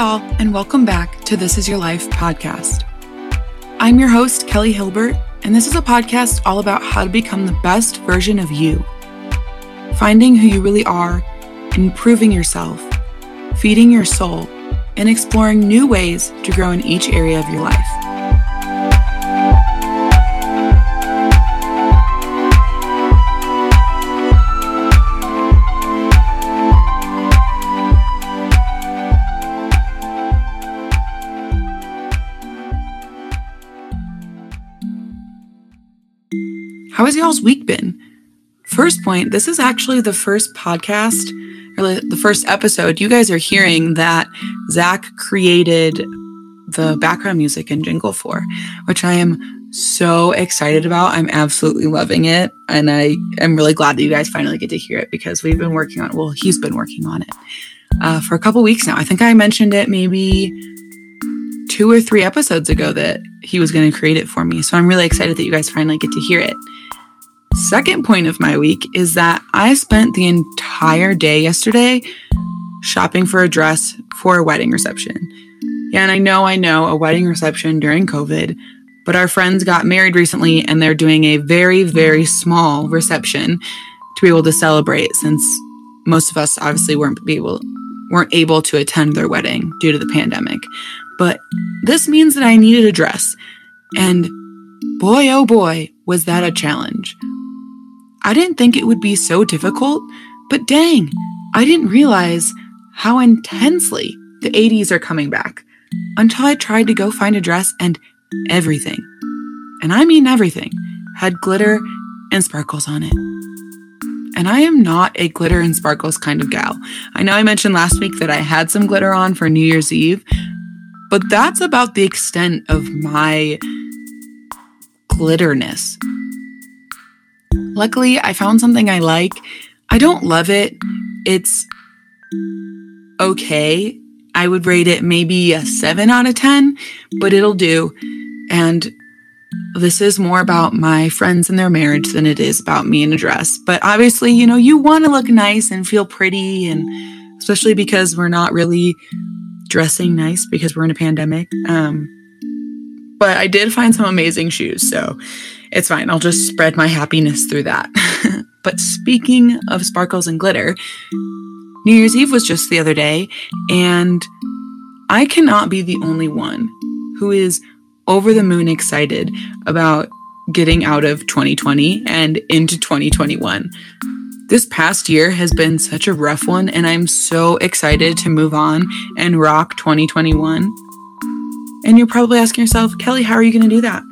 y'all, and welcome back to This Is Your Life podcast. I'm your host, Kelly Hilbert, and this is a podcast all about how to become the best version of you, finding who you really are, improving yourself, feeding your soul, and exploring new ways to grow in each area of your life. How has y'all's week been? First point, this is actually the first podcast, or the first episode you guys are hearing that Zach created the background music and jingle for, which I am so excited about. I'm absolutely loving it, and I am really glad that you guys finally get to hear it because we've been working on it. Well, he's been working on it for a couple weeks now. I think I mentioned it maybe 2 or 3 episodes ago that he was going to create it for me, so I'm really excited that you guys finally get to hear it. Second point of my week is that I spent the entire day yesterday shopping for a dress for a wedding reception. Yeah, and I know, a wedding reception during COVID, but our friends got married recently and they're doing a very, very small reception to be able to celebrate since most of us obviously weren't able to attend their wedding due to the pandemic. But this means that I needed a dress, and boy, oh boy, was that a challenge. I didn't think it would be so difficult, but dang, I didn't realize how intensely the 80s are coming back until I tried to go find a dress, and everything, and I mean everything, had glitter and sparkles on it. And I am not a glitter and sparkles kind of gal. I know I mentioned last week that I had some glitter on for New Year's Eve, but that's about the extent of my glitterness. Luckily, I found something I like. I don't love it. It's okay. I would rate it maybe a 7 out of 10, but it'll do. And this is more about my friends and their marriage than it is about me in a dress. But obviously, you know, you want to look nice and feel pretty, and especially because we're not really dressing nice because we're in a pandemic. But I did find some amazing shoes, so it's fine. I'll just spread my happiness through that. But speaking of sparkles and glitter, New Year's Eve was just the other day, and I cannot be the only one who is over the moon excited about getting out of 2020 and into 2021. This past year has been such a rough one, and I'm so excited to move on and rock 2021. And you're probably asking yourself, Kelly, how are you going to do that?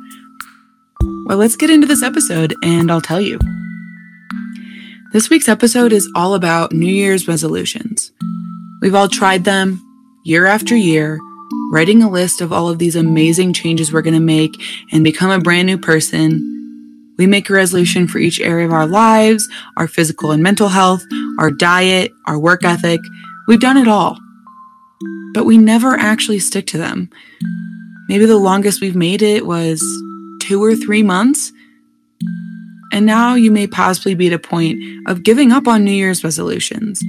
Well, let's get into this episode and I'll tell you. This week's episode is all about New Year's resolutions. We've all tried them year after year, writing a list of all of these amazing changes we're going to make and become a brand new person. We make a resolution for each area of our lives, our physical and mental health, our diet, our work ethic. We've done it all, but we never actually stick to them. Maybe the longest we've made it was 2 or 3 months. And now you may possibly be at a point of giving up on New Year's resolutions.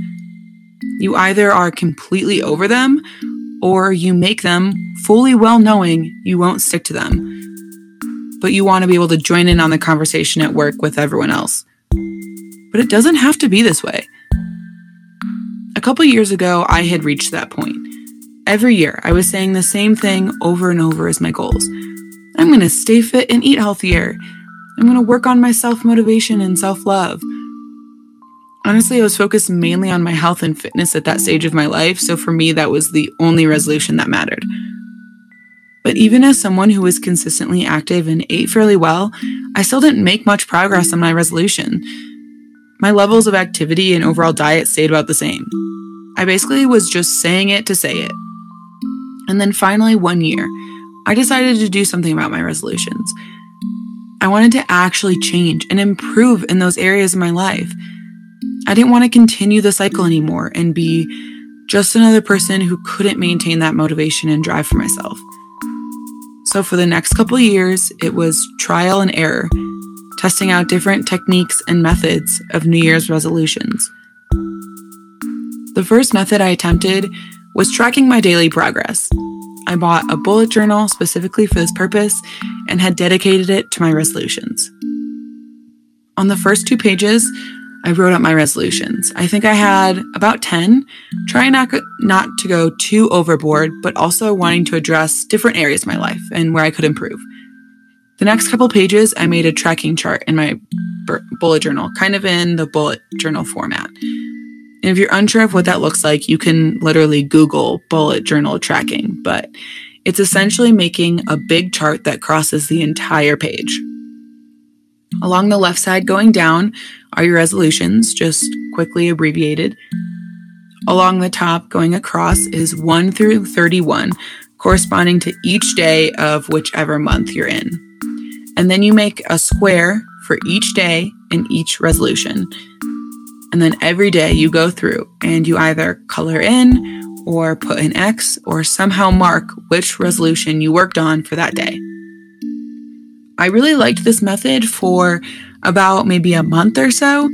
You either are completely over them or you make them fully well knowing you won't stick to them, but you want to be able to join in on the conversation at work with everyone else. But it doesn't have to be this way. A couple years ago, I had reached that point. Every year, I was saying the same thing over and over as my goals. I'm going to stay fit and eat healthier. I'm going to work on my self-motivation and self-love. Honestly, I was focused mainly on my health and fitness at that stage of my life, so for me, that was the only resolution that mattered. But even as someone who was consistently active and ate fairly well, I still didn't make much progress on my resolution. My levels of activity and overall diet stayed about the same. I basically was just saying it to say it. And then finally, one year, I decided to do something about my resolutions. I wanted to actually change and improve in those areas of my life. I didn't want to continue the cycle anymore and be just another person who couldn't maintain that motivation and drive for myself. So for the next couple of years, it was trial and error, testing out different techniques and methods of New Year's resolutions. The first method I attempted was tracking my daily progress. I bought a bullet journal specifically for this purpose and had dedicated it to my resolutions. On the first 2 pages, I wrote up my resolutions. I think I had about 10, trying not to go too overboard, but also wanting to address different areas of my life and where I could improve. The next couple pages, I made a tracking chart in my bullet journal, kind of in the bullet journal format. And if you're unsure of what that looks like, you can literally Google bullet journal tracking, but it's essentially making a big chart that crosses the entire page. Along the left side going down are your resolutions, just quickly abbreviated. Along the top going across is 1 through 31, corresponding to each day of whichever month you're in. And then you make a square for each day and each resolution. And then every day you go through and you either color in or put an X or somehow mark which resolution you worked on for that day. I really liked this method for about maybe a month or so.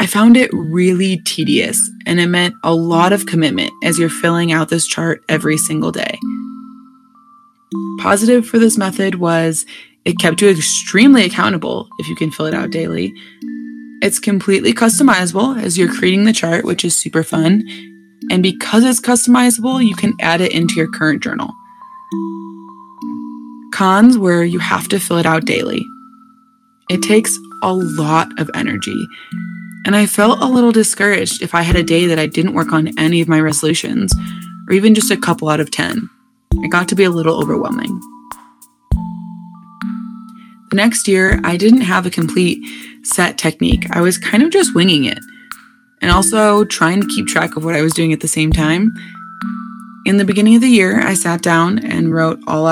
I found it really tedious, and it meant a lot of commitment as you're filling out this chart every single day. Positive for this method was it kept you extremely accountable if you can fill it out daily. It's completely customizable as you're creating the chart, which is super fun. And because it's customizable, you can add it into your current journal. Cons were you have to fill it out daily. It takes a lot of energy. And I felt a little discouraged if I had a day that I didn't work on any of my resolutions, or even just a couple out of 10. It got to be a little overwhelming. The next year, I didn't have a complete set technique. I was kind of just winging it, and also trying to keep track of what I was doing at the same time. In the beginning of the year, I sat down and wrote all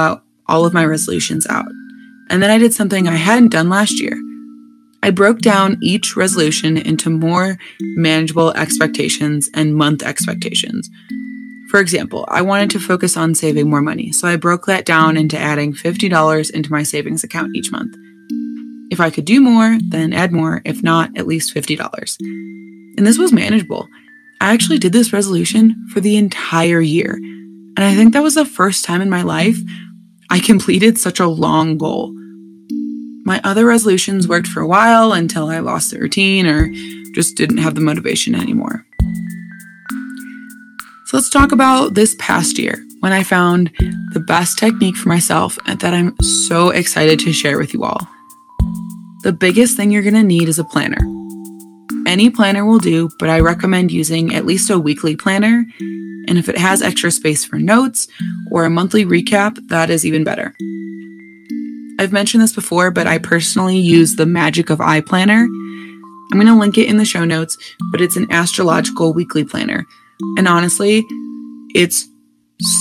of my resolutions out. And then I did something I hadn't done last year. I broke down each resolution into more manageable expectations and month expectations. For example, I wanted to focus on saving more money, so I broke that down into adding $50 into my savings account each month. If I could do more, then add more, if not, at least $50. And this was manageable. I actually did this resolution for the entire year, and I think that was the first time in my life I completed such a long goal. My other resolutions worked for a while until I lost the routine or just didn't have the motivation anymore. So let's talk about this past year when I found the best technique for myself and that I'm so excited to share with you all. The biggest thing you're going to need is a planner. Any planner will do, but I recommend using at least a weekly planner. And if it has extra space for notes or a monthly recap, that is even better. I've mentioned this before, but I personally use the Magic of Eye Planner. I'm going to link it in the show notes, but it's an astrological weekly planner. And honestly, it's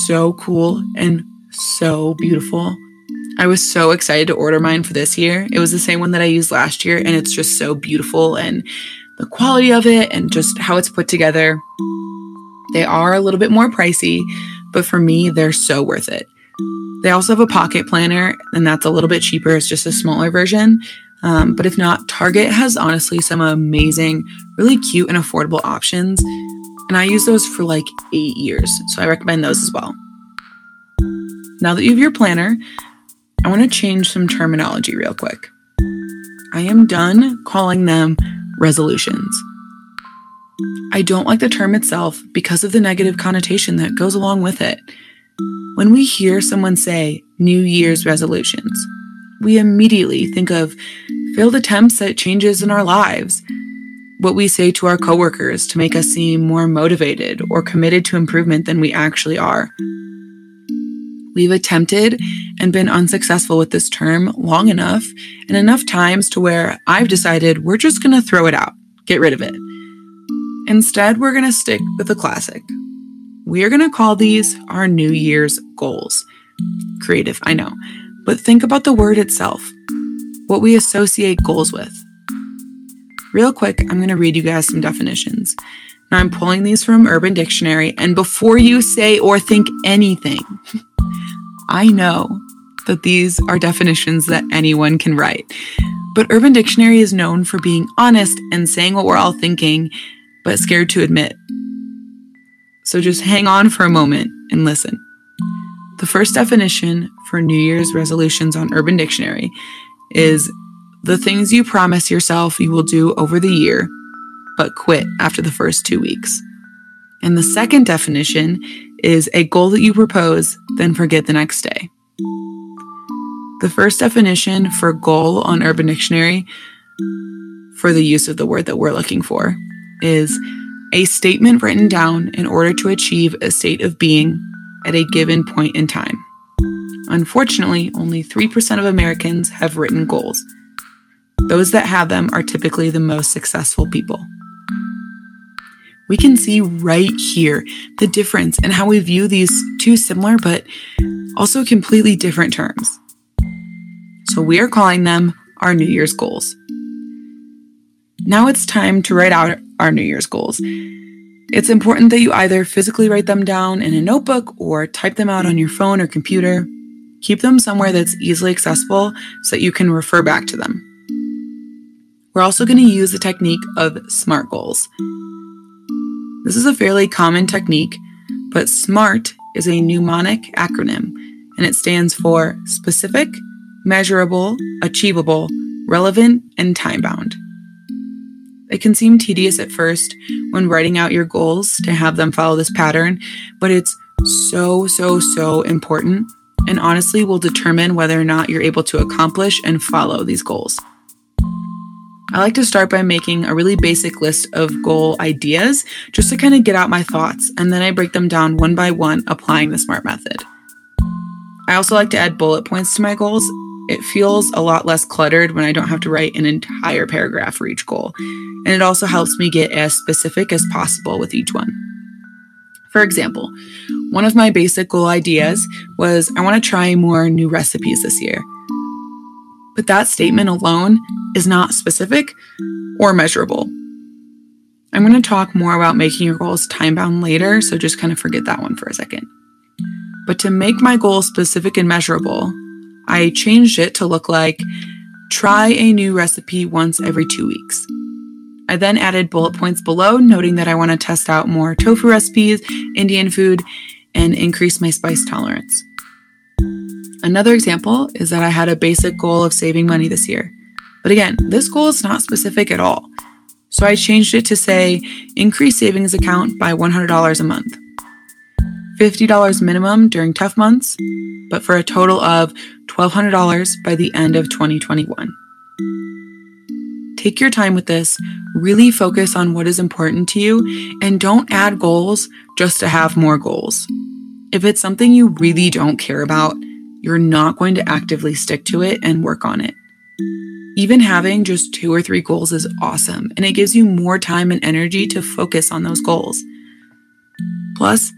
so cool and so beautiful. I was so excited to order mine for this year. It was the same one that I used last year, and it's just so beautiful, and the quality of it and just how it's put together. They are a little bit more pricey, but for me, they're so worth it. They also have a pocket planner, and that's a little bit cheaper. It's just a smaller version. But if not, Target has honestly some amazing, really cute and affordable options. And I use those for like 8 years. So I recommend those as well. Now that you have your planner, I want to change some terminology real quick. I am done calling them resolutions. I don't like the term itself because of the negative connotation that goes along with it. When we hear someone say New Year's resolutions, we immediately think of failed attempts at changes in our lives, what we say to our coworkers to make us seem more motivated or committed to improvement than we actually are. We've attempted and been unsuccessful with this term long enough and enough times to where I've decided we're just going to throw it out, get rid of it. Instead, we're going to stick with the classic. We are going to call these our New Year's goals. Creative, I know, but think about the word itself, what we associate goals with. Real quick, I'm going to read you guys some definitions. Now, I'm pulling these from Urban Dictionary, and before you say or think anything, I know that these are definitions that anyone can write, but Urban Dictionary is known for being honest and saying what we're all thinking, but scared to admit. So just hang on for a moment and listen. The first definition for New Year's resolutions on Urban Dictionary is the things you promise yourself you will do over the year, but quit after the first 2 weeks. And the second definition is a goal that you propose, then forget the next day. The first definition for goal on Urban Dictionary, for the use of the word that we're looking for, is a statement written down in order to achieve a state of being at a given point in time. Unfortunately, only 3% of Americans have written goals. Those that have them are typically the most successful people. We can see right here the difference in how we view these two similar but also completely different terms. So we are calling them our New Year's goals. Now it's time to write out our New Year's goals. It's important that you either physically write them down in a notebook or type them out on your phone or computer. Keep them somewhere that's easily accessible so that you can refer back to them. We're also going to use the technique of SMART goals. This is a fairly common technique, but SMART is a mnemonic acronym, and it stands for specific, measurable, achievable, relevant, and time-bound. It can seem tedious at first when writing out your goals to have them follow this pattern, but it's so important, and honestly will determine whether or not you're able to accomplish and follow these goals. I like to start by making a really basic list of goal ideas just to kind of get out my thoughts, and then I break them down one by one applying the SMART method. I also like to add bullet points to my goals. It feels a lot less cluttered when I don't have to write an entire paragraph for each goal, and it also helps me get as specific as possible with each one. For example, one of my basic goal ideas was I want to try more new recipes this year. But that statement alone is not specific or measurable. I'm going to talk more about making your goals time-bound later, so just kind of forget that one for a second. But to make my goal specific and measurable, I changed it to look like try a new recipe once every 2 weeks. I then added bullet points below, noting that I want to test out more tofu recipes, Indian food, and increase my spice tolerance. Another example is that I had a basic goal of saving money this year. But again, this goal is not specific at all. So I changed it to say, increase savings account by $100 a month. $50 minimum during tough months, but for a total of $1,200 by the end of 2021. Take your time with this, really focus on what is important to you, and don't add goals just to have more goals. If it's something you really don't care about, you're not going to actively stick to it and work on it. Even having just 2 or 3 goals is awesome, and it gives you more time and energy to focus on those goals. Plus,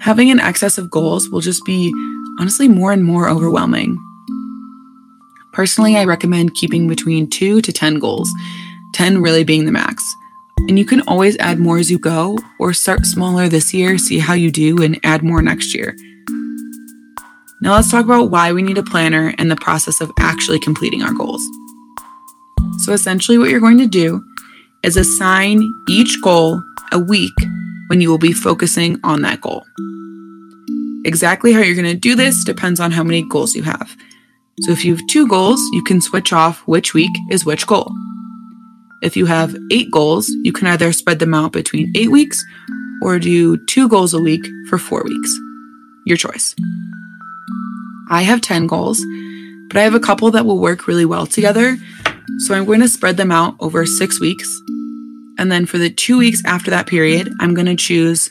having an excess of goals will just be honestly more and more overwhelming. Personally, I recommend keeping between 2 to 10 goals, 10 really being the max. And you can always add more as you go, or start smaller this year, see how you do, and add more next year. Now let's talk about why we need a planner and the process of actually completing our goals. So essentially what you're going to do is assign each goal a week when you will be focusing on that goal. Exactly how you're going to do this depends on how many goals you have. So if you have 2 goals, you can switch off which week is which goal. If you have 8 goals, you can either spread them out between 8 weeks or do 2 goals a week for 4 weeks. Your choice. I have 10 goals, but I have a couple that will work really well together, so I'm going to spread them out over 6 weeks. And then for the 2 weeks after that period, I'm going to choose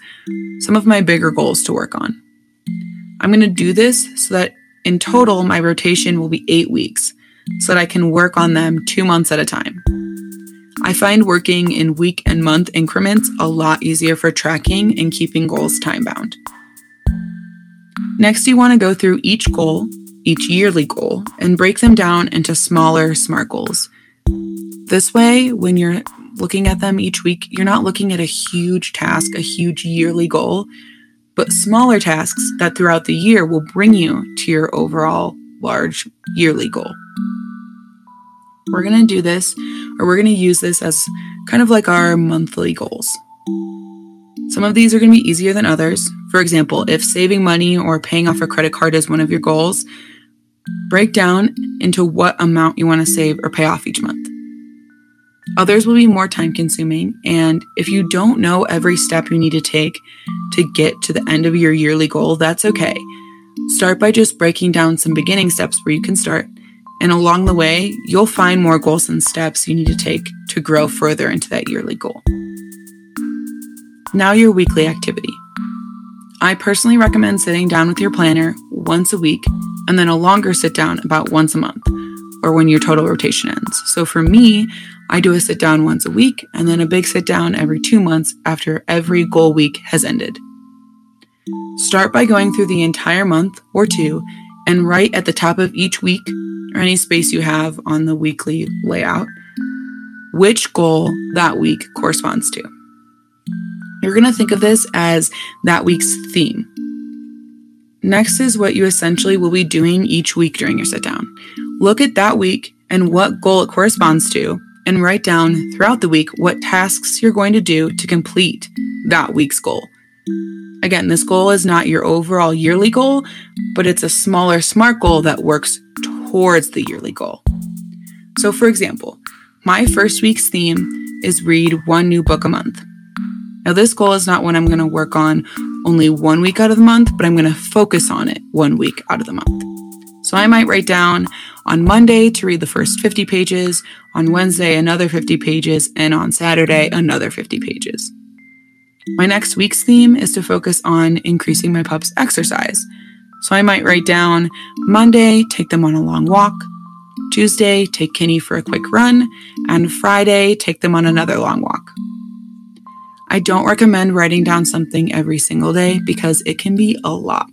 some of my bigger goals to work on. I'm going to do this so that in total, my rotation will be 8 weeks, so that I can work on them 2 months at a time. I find working in week and month increments a lot easier for tracking and keeping goals time-bound. Next, you want to go through each goal, each yearly goal, and break them down into smaller SMART goals. This way, when you're looking at them each week, you're not looking at a huge task, a huge yearly goal, but smaller tasks that throughout the year will bring you to your overall large yearly goal. We're going to do this, or we're going to use this as kind of like our monthly goals. Some of these are going to be easier than others. For example, if saving money or paying off a credit card is one of your goals, break down into what amount you want to save or pay off each month. Others will be more time-consuming, and if you don't know every step you need to take to get to the end of your yearly goal, that's okay. Start by just breaking down some beginning steps where you can start, and along the way, you'll find more goals and steps you need to take to grow further into that yearly goal. Now your weekly activity. I personally recommend sitting down with your planner once a week, and then a longer sit down about once a month, or when your total rotation ends. So for me, I do a sit down once a week and then a big sit down every 2 months after every goal week has ended. Start by going through the entire month or two and write at the top of each week, or any space you have on the weekly layout, which goal that week corresponds to. You're going to think of this as that week's theme. Next is what you essentially will be doing each week during your sit down. Look at that week and what goal it corresponds to, and write down throughout the week what tasks you're going to do to complete that week's goal. Again, this goal is not your overall yearly goal, but it's a smaller SMART goal that works towards the yearly goal. So for example, my first week's theme is read one new book a month. Now this goal is not one I'm going to work on only 1 week out of the month, but I'm going to focus on it 1 week out of the month. So I might write down on Monday to read the first 50 pages, on Wednesday another 50 pages, and on Saturday another 50 pages. My next week's theme is to focus on increasing my pup's exercise. So I might write down Monday, take them on a long walk, Tuesday, take Kenny for a quick run, and Friday, take them on another long walk. I don't recommend writing down something every single day because it can be a lot.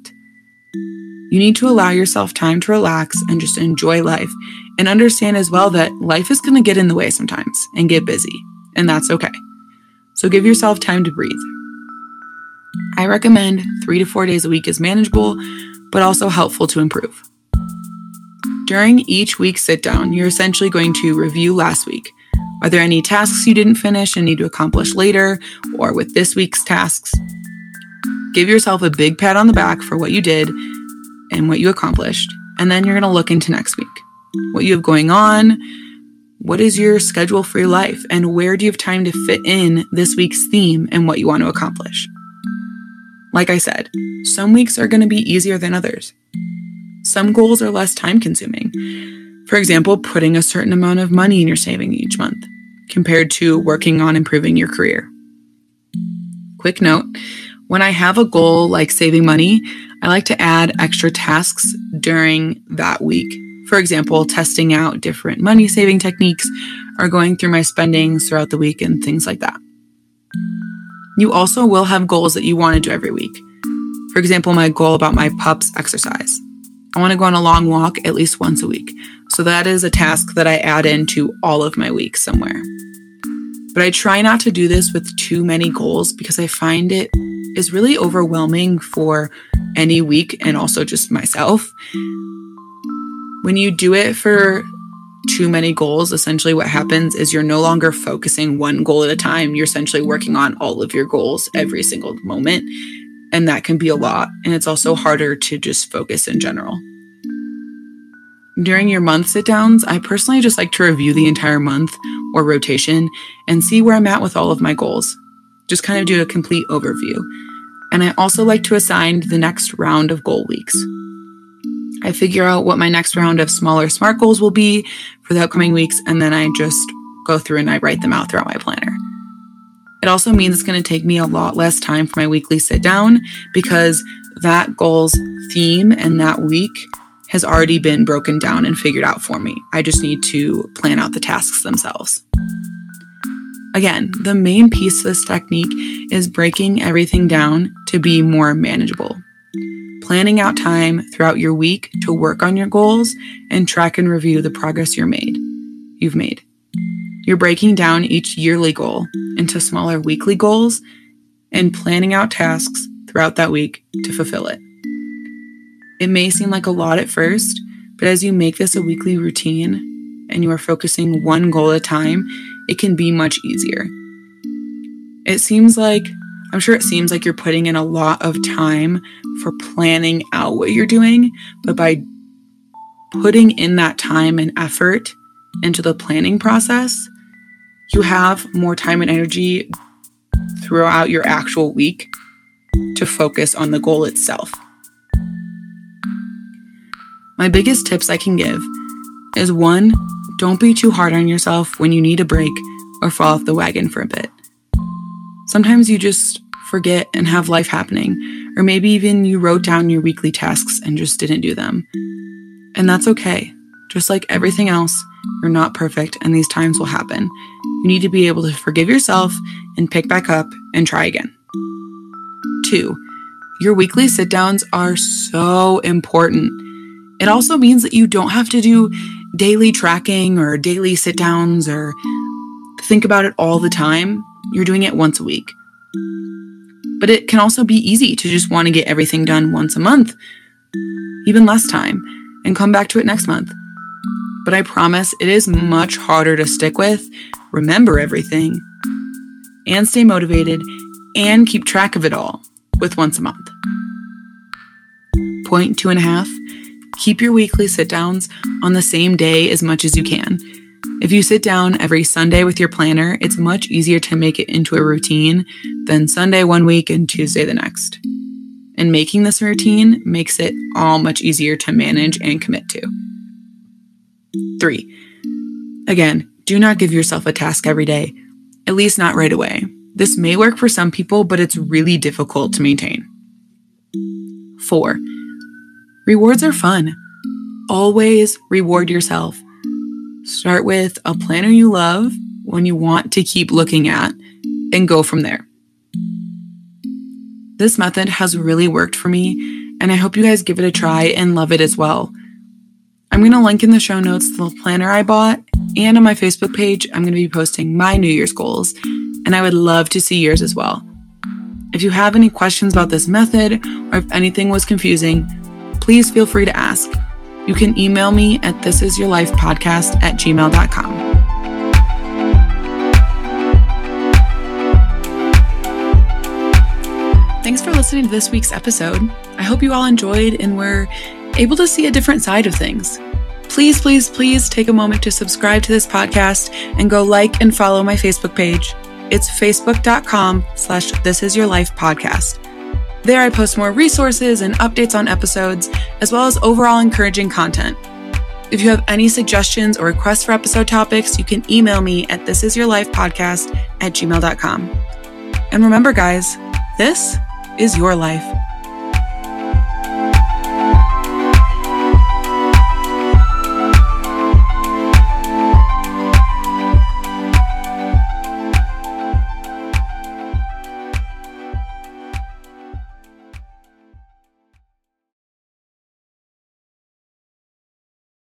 You need to allow yourself time to relax and just enjoy life, and understand as well that life is going to get in the way sometimes and get busy, and that's okay. So give yourself time to breathe. I recommend 3 to 4 days a week is manageable, but also helpful to improve. During each week's sit down, you're essentially going to review last week. Are there any tasks you didn't finish and need to accomplish later or with this week's tasks? Give yourself a big pat on the back for what you did and what you accomplished. And then you're going to look into next week. What you have going on, what is your schedule for your life, and where do you have time to fit in this week's theme and what you want to accomplish? Like I said, some weeks are going to be easier than others. Some goals are less time consuming. For example, putting a certain amount of money in your savings each month compared to working on improving your career. Quick note, when I have a goal like saving money, I like to add extra tasks during that week. For example, testing out different money saving techniques or going through my spending throughout the week and things like that. You also will have goals that you want to do every week. For example, my goal about my pup's exercise. I want to go on a long walk at least once a week. So that is a task that I add into all of my weeks somewhere. But I try not to do this with too many goals because I find it is really overwhelming for any week and also just myself. When you do it for too many goals, essentially what happens is you're no longer focusing one goal at a time. You're essentially working on all of your goals every single moment. And that can be a lot. And it's also harder to just focus in general. During your month sit-downs, I personally just like to review the entire month or rotation and see where I'm at with all of my goals. Just kind of do a complete overview. And I also like to assign the next round of goal weeks. I figure out what my next round of smaller SMART goals will be for the upcoming weeks, and then I just go through and I write them out throughout my planner. It also means it's going to take me a lot less time for my weekly sit down because that goal's theme and that week has already been broken down and figured out for me. I just need to plan out the tasks themselves. Again, the main piece of this technique is breaking everything down to be more manageable. Planning out time throughout your week to work on your goals and track and review the progress you've made. You're breaking down each yearly goal into smaller weekly goals and planning out tasks throughout that week to fulfill it. It may seem like a lot at first, but as you make this a weekly routine and you are focusing one goal at a time, it can be much easier. It seems like I'm sure it seems like you're putting in a lot of time for planning out what you're doing, but by putting in that time and effort into the planning process, you have more time and energy throughout your actual week to focus on the goal itself. My biggest tips I can give is 1, don't be too hard on yourself when you need a break or fall off the wagon for a bit. Sometimes you just forget and have life happening, or maybe even you wrote down your weekly tasks and just didn't do them. And that's okay. Just like everything else, you're not perfect and these times will happen. You need to be able to forgive yourself and pick back up and try again. 2, your weekly sit-downs are so important. It also means that you don't have to do daily tracking or daily sit-downs or think about it all the time. You're doing it once a week. But it can also be easy to just want to get everything done once a month, even less time, and come back to it next month. But I promise it is much harder to stick with, remember everything, and stay motivated, and keep track of it all with once a month. Point 2.5, keep your weekly sit-downs on the same day as much as you can. If you sit down every Sunday with your planner, it's much easier to make it into a routine than Sunday one week and Tuesday the next. And making this a routine makes it all much easier to manage and commit to. 3, again, do not give yourself a task every day, at least not right away. This may work for some people, but it's really difficult to maintain. 4, rewards are fun. Always reward yourself. Start with a planner you love, one you want to keep looking at, and go from there. This method has really worked for me, and I hope you guys give it a try and love it as well. I'm going to link in the show notes the planner I bought, and on my Facebook page, I'm going to be posting my New Year's goals, and I would love to see yours as well. If you have any questions about this method, or if anything was confusing, please feel free to ask. You can email me at thisisyourlifepodcast@gmail.com. Thanks for listening to this week's episode. I hope you all enjoyed and were able to see a different side of things. Please, please, please take a moment to subscribe to this podcast and go like and follow my Facebook page. It's facebook.com/thisisyourlifepodcast. There I post more resources and updates on episodes, as well as overall encouraging content. If you have any suggestions or requests for episode topics, you can email me at thisisyourlifepodcast@gmail.com. And remember guys, this is your life.